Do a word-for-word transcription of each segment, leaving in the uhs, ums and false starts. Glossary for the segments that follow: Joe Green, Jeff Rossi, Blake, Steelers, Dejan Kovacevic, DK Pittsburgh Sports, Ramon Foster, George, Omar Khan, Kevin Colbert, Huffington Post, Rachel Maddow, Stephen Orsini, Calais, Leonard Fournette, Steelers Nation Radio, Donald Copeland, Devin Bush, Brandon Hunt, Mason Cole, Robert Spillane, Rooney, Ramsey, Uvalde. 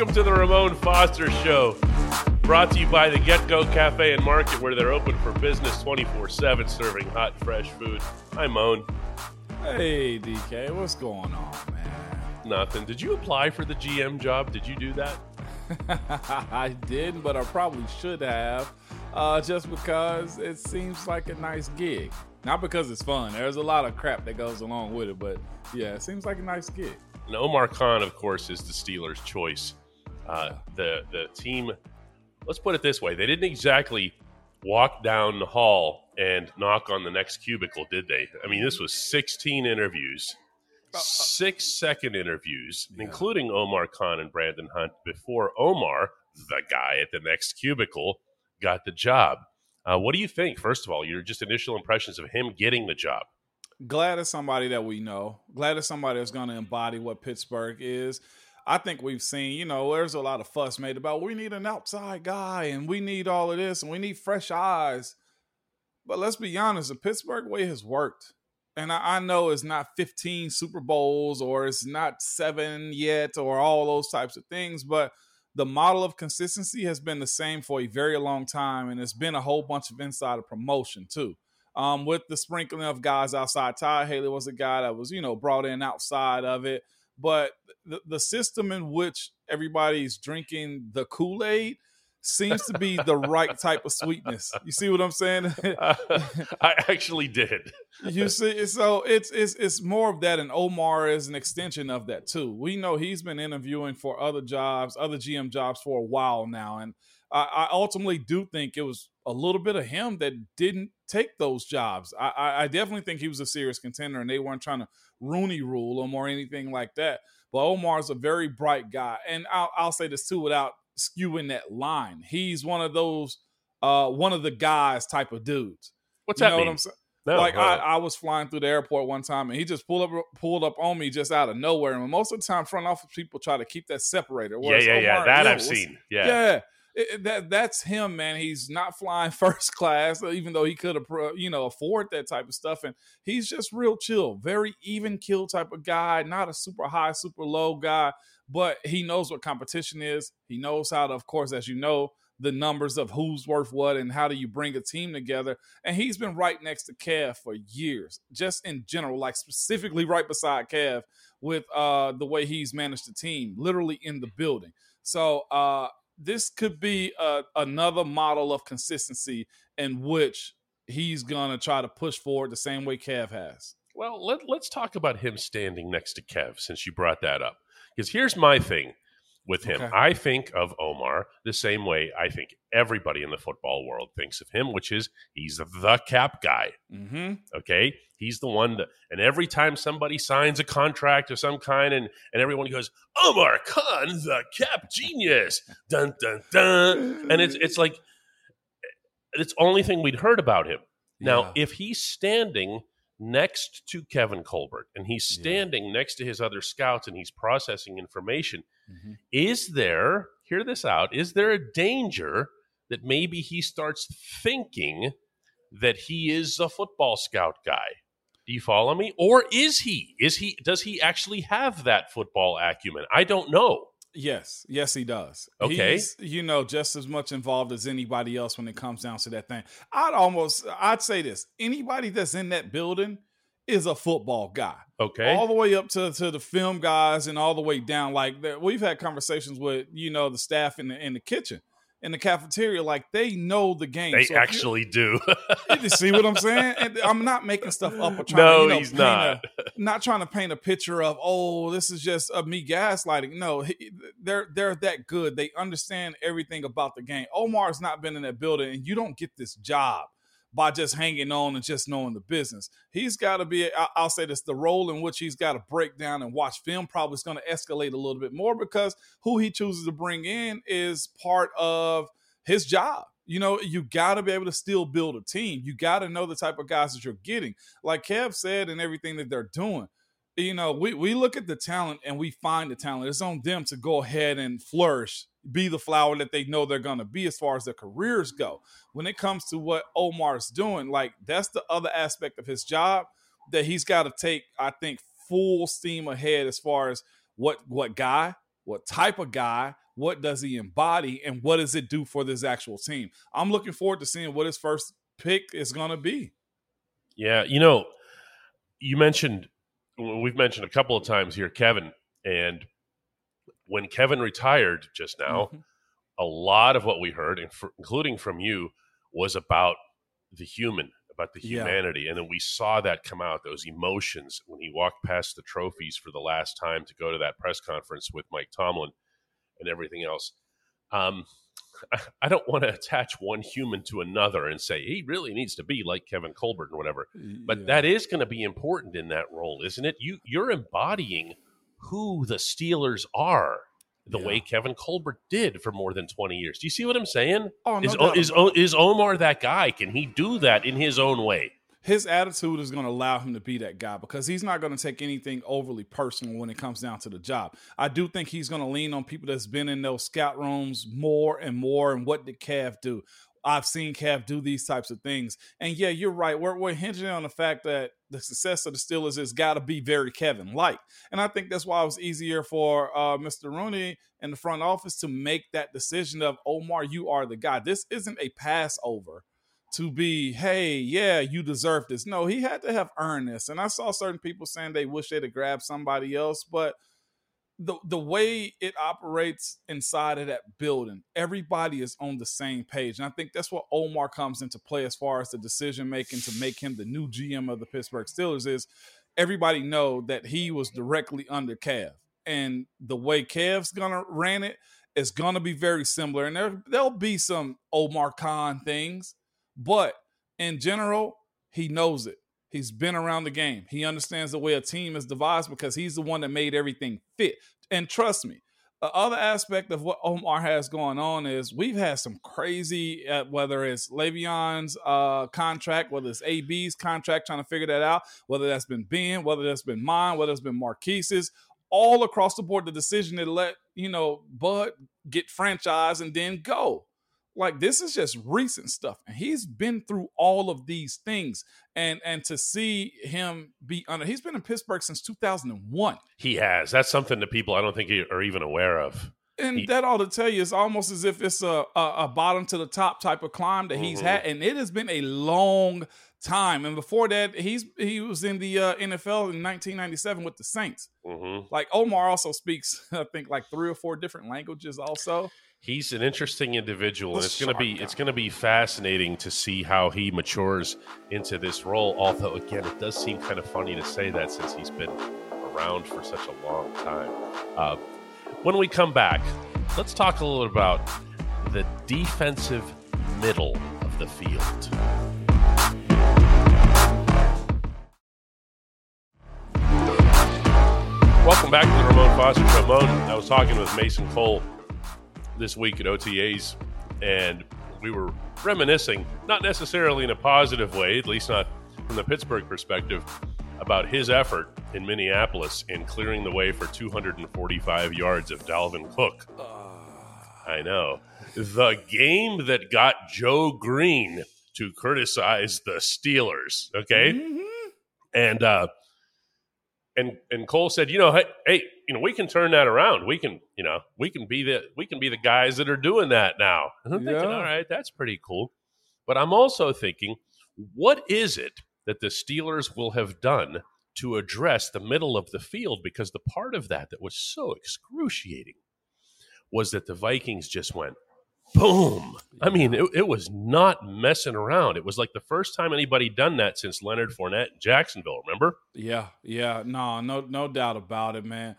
Welcome to the Ramon Foster Show, brought to you by the Get-Go Cafe and Market, where they're open for business twenty-four seven, serving hot, fresh food. Hi, Moan. Hey, D K. What's going on, man? Nothing. Did you apply for the G M job? Did you do that? I didn't, but I probably should have, uh, just because it seems like a nice gig. Not because it's fun. There's a lot of crap that goes along with it, but yeah, it seems like a nice gig. And Omar Khan, of course, is the Steelers' choice. Uh, the the team, let's put it this way, they didn't exactly walk down the hall and knock on the next cubicle, did they? I mean, this was sixteen interviews, six second interviews, yeah. including Omar Khan and Brandon Hunt, before Omar, the guy at the next cubicle, got the job. Uh, what do you think, first of all, your just initial impressions of him getting the job? Glad it's somebody that we know. Glad it's somebody that's going to embody what Pittsburgh is. I think we've seen, you know, there's a lot of fuss made about we need an outside guy and we need all of this and we need fresh eyes. But let's be honest, the Pittsburgh way has worked. And I, I know it's not fifteen Super Bowls or it's not seven yet or all those types of things, but the model of consistency has been the same for a very long time, and it's been a whole bunch of insider promotion too. Um, with the sprinkling of guys outside, Ty Haley was a guy that was, you know, brought in outside of it. But the, the system in which everybody's drinking the Kool-Aid seems to be the right type of sweetness. You see what I'm saying? uh, I actually did. You see, so it's it's it's more of that, and Omar is an extension of that too. We know he's been interviewing for other jobs, other G M jobs for a while now, and I, I ultimately do think it was a little bit of him that didn't take those jobs. I, I, I definitely think he was a serious contender, and they weren't trying to Rooney rule him or anything like that. But Omar's a very bright guy, and I'll, I'll say this too without skewing that line. He's one of those, uh, one of the guys type of dudes. What's you that know mean? What I'm saying? No, like I, I was flying through the airport one time, and he just pulled up, pulled up on me just out of nowhere. And most of the time, front office people try to keep that separator. Yeah, yeah, Omar, yeah. That yo, I've seen. Yeah. Yeah. It, that that's him, man. He's not flying first class, even though he could, you know, afford that type of stuff. And he's just real chill, very even keel type of guy, not a super high, super low guy, but he knows what competition is. He knows how to, of course, as you know, the numbers of who's worth what and how do you bring a team together. And he's been right next to Kev for years, just in general, like specifically right beside Kev with uh, the way he's managed the team, literally in the building. So, uh, this could be a, another model of consistency in which he's going to try to push forward the same way Kev has. Well, let, let's talk about him standing next to Kev since you brought that up. Because here's my thing with him. Okay. I think of Omar the same way I think everybody in the football world thinks of him, which is he's the cap guy. Mm-hmm. Okay? He's the one that – and every time somebody signs a contract of some kind and, and everyone goes, Omar Khan, the cap genius. Dun, dun, dun. And it's it's like – it's the only thing we'd heard about him. Now, yeah. if he's standing next to Kevin Colbert and he's standing yeah. next to his other scouts and he's processing information, mm-hmm. is there – hear this out – is there a danger that maybe he starts thinking that he is a football scout guy? Do you follow me? Or is he? Is he? Does he actually have that football acumen? I don't know. Yes. Yes, he does. Okay. He's, you know, just as much involved as anybody else when it comes down to that thing. I'd almost, I'd say this. Anybody that's in that building is a football guy. Okay. All the way up to, to the film guys and all the way down. Like we've had conversations with, you know, the staff in the, in the kitchen. In the cafeteria, like they know the game. They so actually do. You see what I'm saying? And I'm not making stuff up or trying no, to, you know, he's not. A, not trying to paint a picture of, oh, this is just uh, me gaslighting. No, he, they're they're that good. They understand everything about the game. Omar's not been in that building, and you don't get this job by just hanging on and just knowing the business. He's got to be, I'll say this, the role in which he's got to break down and watch film probably is going to escalate a little bit more because who he chooses to bring in is part of his job. You know, you got to be able to still build a team. You got to know the type of guys that you're getting. Like Kev said, and everything that they're doing, you know, we, we look at the talent and we find the talent. It's on them to go ahead and flourish, be the flower that they know they're going to be as far as their careers go. When it comes to what Omar's doing, like that's the other aspect of his job that he's got to take, I think, full steam ahead as far as what, what guy, what type of guy, What does he embody? And what does it do for this actual team? I'm looking forward to seeing what his first pick is going to be. Yeah, you know, you mentioned, we've mentioned a couple of times here, Kevin. And when Kevin retired just now, mm-hmm. a lot of what we heard, including from you, was about the human, about the humanity. Yeah. And then we saw that come out, those emotions, when he walked past the trophies for the last time to go to that press conference with Mike Tomlin and everything else. Um, I, I don't want to attach one human to another and say, he really needs to be like Kevin Colbert or whatever. But yeah. that is going to be important in that role, isn't it? You, you're embodying who the Steelers are, the yeah. way Kevin Colbert did for more than twenty years. Do you see what I'm saying? Oh, no is, doubt. is is Omar that guy? Can he do that in his own way? His attitude is going to allow him to be that guy because he's not going to take anything overly personal when it comes down to the job. I do think he's going to lean on people that's been in those scout rooms more and more. And what did Cav do? I've seen Cav do these types of things. And yeah, you're right. We're, we're hinging on the fact that the success of the Steelers has got to be very Kevin-like. And I think that's why it was easier for uh, Mister Rooney and the front office to make that decision of, Omar, you are the guy. This isn't a passover to be, hey, yeah, you deserve this. No, he had to have earned this. And I saw certain people saying they wish they'd have grabbed somebody else, but the the way it operates inside of that building, everybody is on the same page. And I think that's what Omar comes into play as far as the decision-making to make him the new G M of the Pittsburgh Steelers is everybody know that he was directly under Cav. And the way Cav's going to ran it is going to be very similar. And there, there'll be some Omar Khan things, but in general, he knows it. He's been around the game. He understands the way a team is devised because he's the one that made everything fit. And trust me, the other aspect of what Omar has going on is we've had some crazy, uh, whether it's Le'Veon's uh, contract, whether it's A B's contract, trying to figure that out, whether that's been Ben, whether that's been mine, whether it's been Marquise's, all across the board, the decision to let, you know, Bud get franchised and then go. Like, this is just recent stuff. And he's been through all of these things. And and to see him be under, he's been in Pittsburgh since two thousand one. He has. That's something that people I don't think are even aware of. And he, that ought to tell you, it's almost as if it's a, a, a bottom to the top type of climb that he's mm-hmm. had. And it has been a long time. And before that, he's he was in the uh, N F L in nineteen ninety-seven with the Saints. Mm-hmm. Like, Omar also speaks, I think, like three or four different languages also. He's an interesting individual, and it's going to be it's going to be fascinating to see how he matures into this role. Although, again, it does seem kind of funny to say that since he's been around for such a long time. Uh, when we come back, let's talk a little about the defensive middle of the field. Welcome back to the Ramon Foster Show. Ramon, I was talking with Mason Cole this week at O T As, and we were reminiscing, not necessarily in a positive way, at least not from the Pittsburgh perspective, about his effort in Minneapolis in clearing the way for two hundred forty-five yards of Dalvin Cook. Uh, I know. The game that got Joe Green to criticize the Steelers, okay? Mm-hmm. And, uh, And and Cole said, you know, hey, hey, you know, we can turn that around. We can, you know, we can be the we can be the guys that are doing that now. And I'm yeah. thinking, all right, that's pretty cool. But I'm also thinking, what is it that the Steelers will have done to address the middle of the field? Because the part of that that was so excruciating was that the Vikings just went boom. I mean, it, it was not messing around. It was like the first time anybody done that since Leonard Fournette in Jacksonville, remember? Yeah, yeah. No, no no doubt about it, man.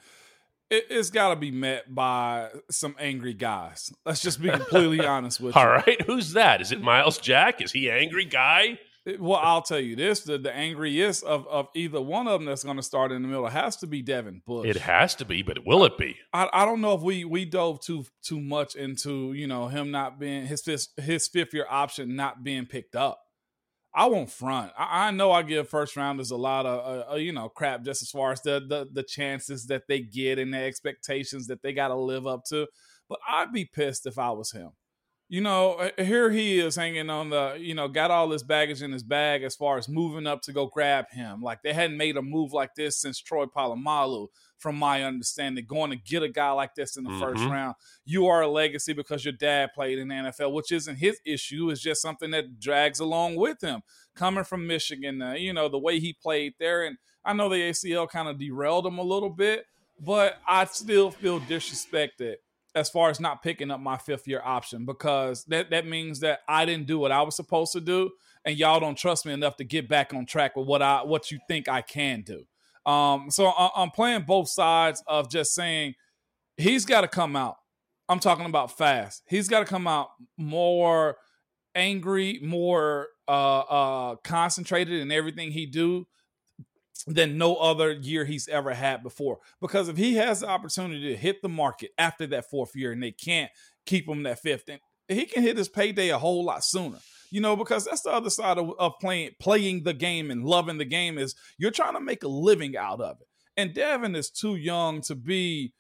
It, it's got to be met by some angry guys. Let's just be completely honest with you. All right, who's that? Is it Miles Jack? Is he an angry guy? It, well, I'll tell you this. The, the angriest of, of either one of them that's going to start in the middle has to be Devin Bush. It has to be, but will it be? I, I don't know if we we dove too too much into, you know, him not being, his, his fifth-year option not being picked up. I won't front. I, I know I give first-rounders a lot of, uh, you know, crap just as far as the, the, the chances that they get and the expectations that they got to live up to. But I'd be pissed if I was him. You know, here he is hanging on the, you know, got all this baggage in his bag as far as moving up to go grab him. Like, they hadn't made a move like this since Troy Polamalu. from my understanding, going to get a guy like this in the mm-hmm. first round. You are a legacy because your dad played in the N F L, which isn't his issue. It's just something that drags along with him. Coming from Michigan, uh, you know, the way he played there. And I know the A C L kind of derailed him a little bit, but I still feel disrespected as far as not picking up my fifth-year option, because that, that means that I didn't do what I was supposed to do, and y'all don't trust me enough to get back on track with what I what you think I can do. Um, so I, I'm playing both sides of just saying he's got to come out. I'm talking about fast. He's got to come out more angry, more uh, uh, concentrated in everything he do than no other year he's ever had before. Because if he has the opportunity to hit the market after that fourth year and they can't keep him that fifth, then he can hit his payday a whole lot sooner. You know, because that's the other side of, of playing playing the game and loving the game is you're trying to make a living out of it. And Devin is too young to be,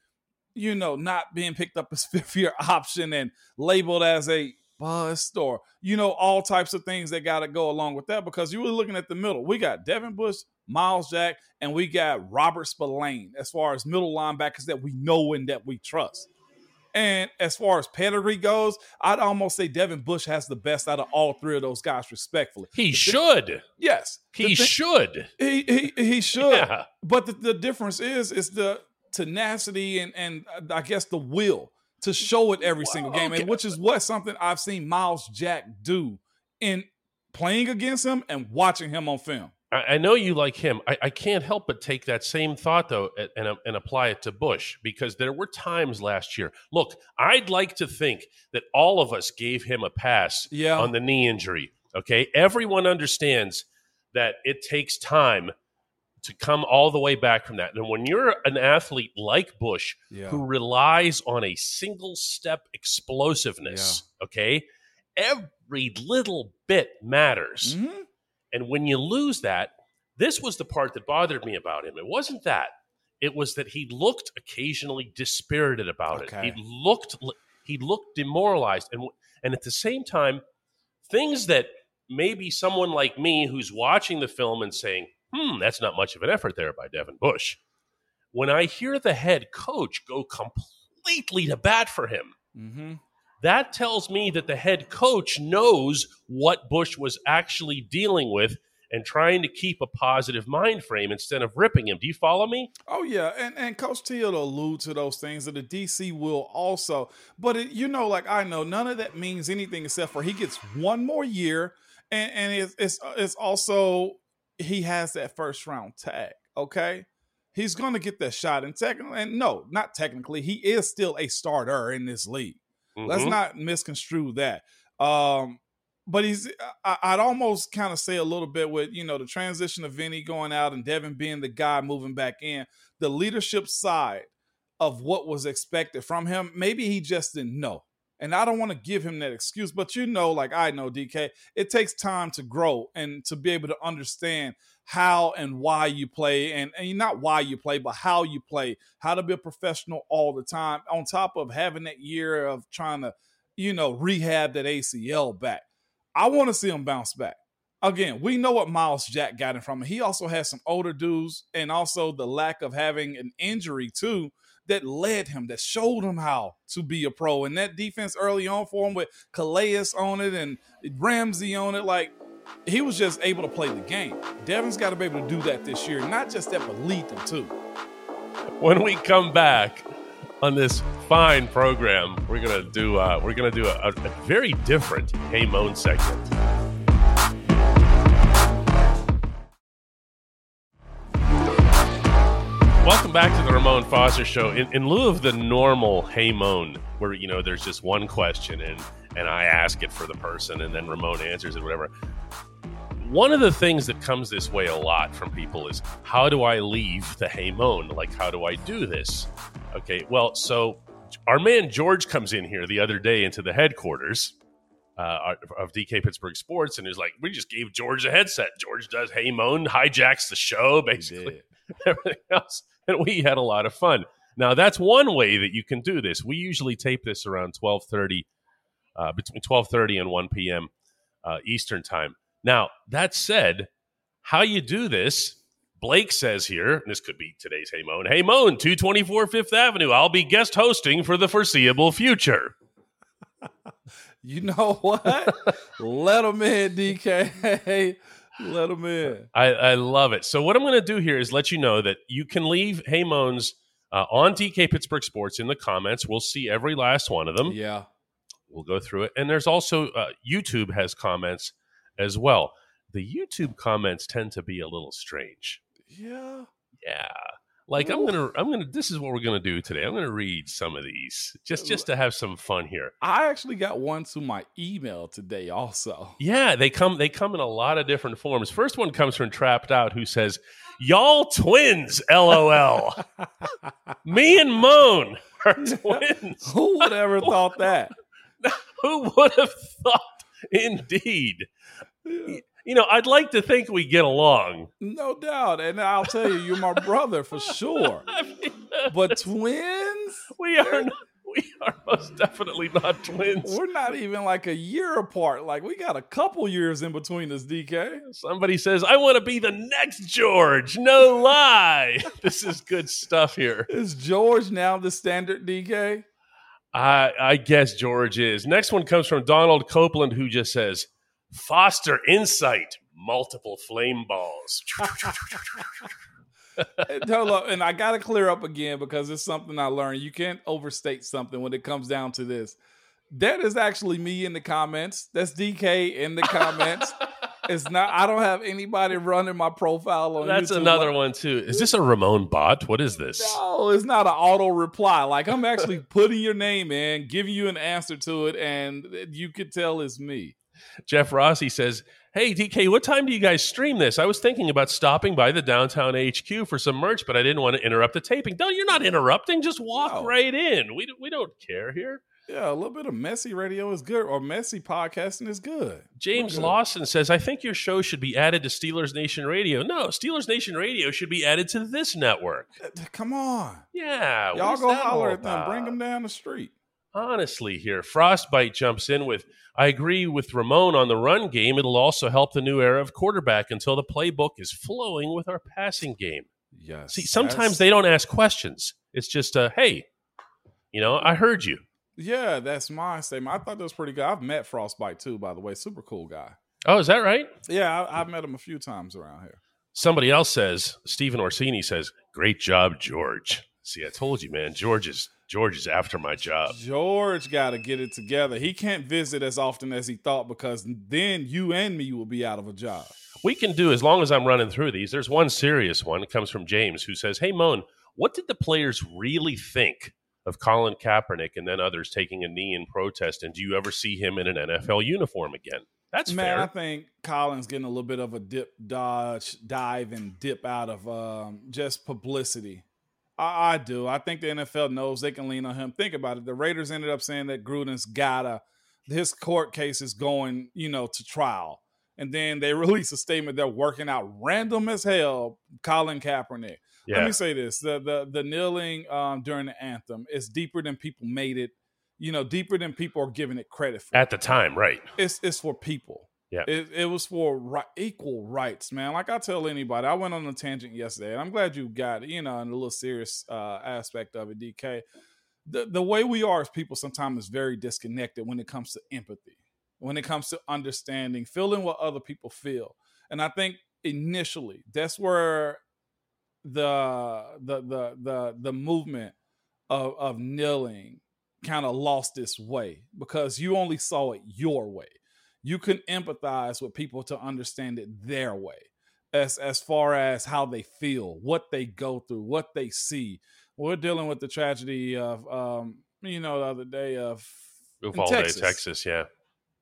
you know, not being picked up as fifth-year option and labeled as a bust or, you know, all types of things that got to go along with that, because you were looking at the middle. We got Devin Bush, Miles Jack, and we got Robert Spillane as far as middle linebackers that we know and that we trust. And as far as pedigree goes, I'd almost say Devin Bush has the best out of all three of those guys, respectfully. He the should. Thing, yes. He thing, should. He he, he should. Yeah. But the, the difference is, is the tenacity and, and I guess the will to show it every well, single game, okay. and which is what something I've seen Miles Jack do in playing against him and watching him on film. I, I know you like him. I, I can't help but take that same thought, though, and, and, and apply it to Bush, because there were times last year. Look, I'd like to think that all of us gave him a pass yeah. on the knee injury, okay? Everyone understands that it takes time to come all the way back from that. And when you're an athlete like Bush yeah. who relies on a single-step explosiveness, yeah. okay, every little bit matters. Mm-hmm. And when you lose that, this was the part that bothered me about him. It wasn't that. It was that he looked occasionally dispirited about okay. it. He looked he looked demoralized. And, and at the same time, things that maybe someone like me who's watching the film and saying, hmm, that's not much of an effort there by Devin Bush. When I hear the head coach go completely to bat for him, mm-hmm. that tells me that the head coach knows what Bush was actually dealing with and trying to keep a positive mind frame instead of ripping him. Do you follow me? Oh, yeah. And and Coach T will allude to those things, and the D C will also. But, it, you know, like I know, none of that means anything except for he gets one more year, and, and it's, it's it's also he has that first round tag, okay? He's going to get that shot. And, tech, and no, not technically. He is still a starter in this league. Mm-hmm. Let's not misconstrue that. Um, but he's, I, I'd almost kind of say a little bit with, you know, the transition of Vinny going out and Devin being the guy moving back in, the leadership side of what was expected from him, maybe he just didn't know. And I don't want to give him that excuse, but you know, like I know, D K, it takes time to grow and to be able to understand how and why you play, and, and not why you play, but how you play, how to be a professional all the time, on top of having that year of trying to, you know, rehab that A C L back. I want to see him bounce back. Again, we know what Miles Jack got in from him. He also has some older dudes, and also the lack of having an injury too, that led him, that showed him how to be a pro. And that defense early on for him with Calais on it and Ramsey on it, like he was just able to play the game. Devin's got to be able to do that this year, not just that, but lead them too. When we come back on this fine program, we're gonna do uh, we're gonna do a, a very different Hey Moan segment. Welcome back to the Ramon Foster Show. In, in lieu of the normal Hey Moan, where, you know, there's just one question and, and I ask it for the person and then Ramon answers it, whatever. One of the things that comes this way a lot from people is, how do I leave the Hey Moan? Like, how do I do this? Okay, well, so our man George comes in here the other day into the headquarters uh, of D K Pittsburgh Sports and is like, we just gave George a headset. George does Hey Moan, hijacks the show, basically. Everything else. And we had a lot of fun. Now, that's one way that you can do this. We usually tape this around twelve thirty, uh, between twelve thirty and one p.m. Uh, Eastern time. Now, that said, how you do this Blake says here, and this could be today's Hey Moan, Hey Moan, two twenty-four Fifth Avenue. I'll be guest hosting for the foreseeable future. You know what? Let him in, D K. Let him in. I, I love it. So what I'm going to do here is let you know that you can leave Hey Moans uh, on D K Pittsburgh Sports in the comments. We'll see every last one of them. Yeah. We'll go through it. And there's also uh, YouTube has comments as well. The YouTube comments tend to be a little strange. Yeah. Yeah. Like Ooh. I'm going to, I'm going to, this is what we're going to do today. I'm going to read some of these just, just to have some fun here. I actually got one to my email today also. Yeah. They come, they come in a lot of different forms. First one comes from Trapped Out, who says, y'all twins, L O L. Me and Moan are twins. Who would ever thought that? Who would have thought? Indeed. Yeah. You know, I'd like to think we get along. No doubt. And I'll tell you, you're my brother for sure. I mean, but twins? We are not, we are most definitely not twins. We're not even like a year apart. Like, we got a couple years in between us, D K. Somebody says, I want to be the next George. No lie. This is good stuff here. Is George now the standard, D K? I, I guess George is. Next one comes from Donald Copeland, who just says, Foster insight, multiple flame balls. And I got to clear up again, because it's something I learned. You can't overstate something when it comes down to this. That is actually me in the comments. That's D K in the comments. It's not, I don't have anybody running my profile on That's YouTube. Another one too. Is this a Ramon bot? What is this? No, it's not an auto reply. Like, I'm actually putting your name in, giving you an answer to it, and you could tell it's me. Jeff Rossi says, hey, D K, what time do you guys stream this? I was thinking about stopping by the downtown H Q for some merch, but I didn't want to interrupt the taping. No, you're not interrupting. Just walk no. right in. We, we don't care here. Yeah, a little bit of messy radio is good, or messy podcasting is good. James good. Lawson says, I think your show should be added to Steelers Nation Radio. No, Steelers Nation Radio should be added to this network. Come on. Yeah. Y'all go holler at them. Bring them down the street. Honestly here, Frostbite jumps in with, I agree with Ramon on the run game. It'll also help the new era of quarterback until the playbook is flowing with our passing game. Yes. See, sometimes they don't ask questions. It's just, uh, hey, you know, I heard you. Yeah, that's my statement. I thought that was pretty good. I've met Frostbite too, by the way. Super cool guy. Oh, is that right? Yeah, I, I've met him a few times around here. Somebody else says, Stephen Orsini says, great job, George. See, I told you, man, George is... George is after my job. George got to get it together. He can't visit as often as he thought, because then you and me will be out of a job. We can do, as long as I'm running through these. There's one serious one. It comes from James, who says, hey, Moan, what did the players really think of Colin Kaepernick and then others taking a knee in protest? And do you ever see him in an N F L uniform again? That's Man, fair. Man, I think Colin's getting a little bit of a dip, dodge, dive, and dip out of um, just publicity. I do. I think the N F L knows they can lean on him. Think about it. The Raiders ended up saying that Gruden's got a, his court case is going, you know, to trial. And then they release a statement they're working out random as hell, Colin Kaepernick. Yeah. Let me say this. The the the kneeling um, during the anthem is deeper than people made it, you know, deeper than people are giving it credit for. At the time, right. It's it's for people. Yeah, it, it was for right, equal rights, man. Like I tell anybody, I went on a tangent yesterday, and I'm glad you got, you know, in a little serious uh, aspect of it, D K. The the way we are as people sometimes is very disconnected when it comes to empathy, when it comes to understanding, feeling what other people feel. And I think initially that's where the the the the, the movement of, of kneeling kind of lost its way, because you only saw it your way. You can empathize with people to understand it their way, as as far as how they feel, what they go through, what they see. We're dealing with the tragedy of, um, you know, the other day of Uvalde, Texas. Texas, yeah.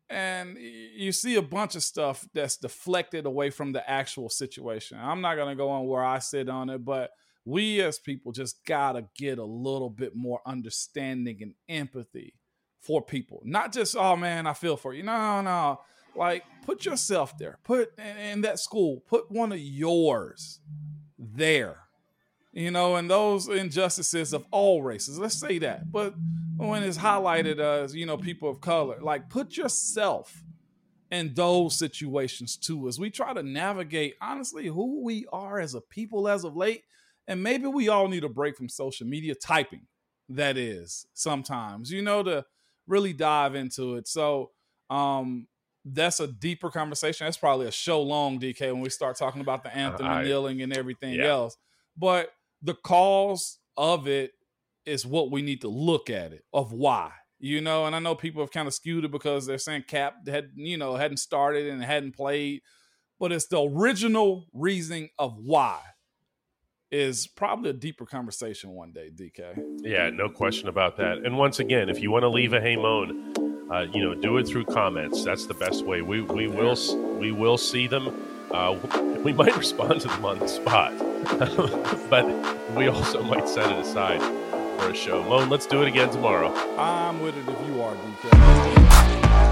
And you see a bunch of stuff that's deflected away from the actual situation. I'm not going to go on where I sit on it, but we as people just got to get a little bit more understanding and empathy for people, not just, oh man, I feel for you. No, no, like put yourself there, put in, in that school, put one of yours there, you know, and those injustices of all races, let's say that. But when it's highlighted as, you know, people of color, like put yourself in those situations too, as we try to navigate, honestly, who we are as a people as of late. And maybe we all need a break from social media typing. That is sometimes, you know, to really dive into it. So um, that's a deeper conversation. That's probably a show long, D K, when we start talking about the anthem uh, and kneeling and everything yeah. else. But the cause of it is what we need to look at it of why, you know, and I know people have kind of skewed it because they're saying Cap had, you know, hadn't started and hadn't played, but it's the original reasoning of why is probably a deeper conversation one day, D K. Yeah, no question about that. And once again, if you want to leave a hey moan, uh, you know, do it through comments. That's the best way. We we will we will see them. Uh, we might respond to them on the spot, but we also might set it aside for a show. Moan, let's do it again tomorrow. I'm with it if you are, D K.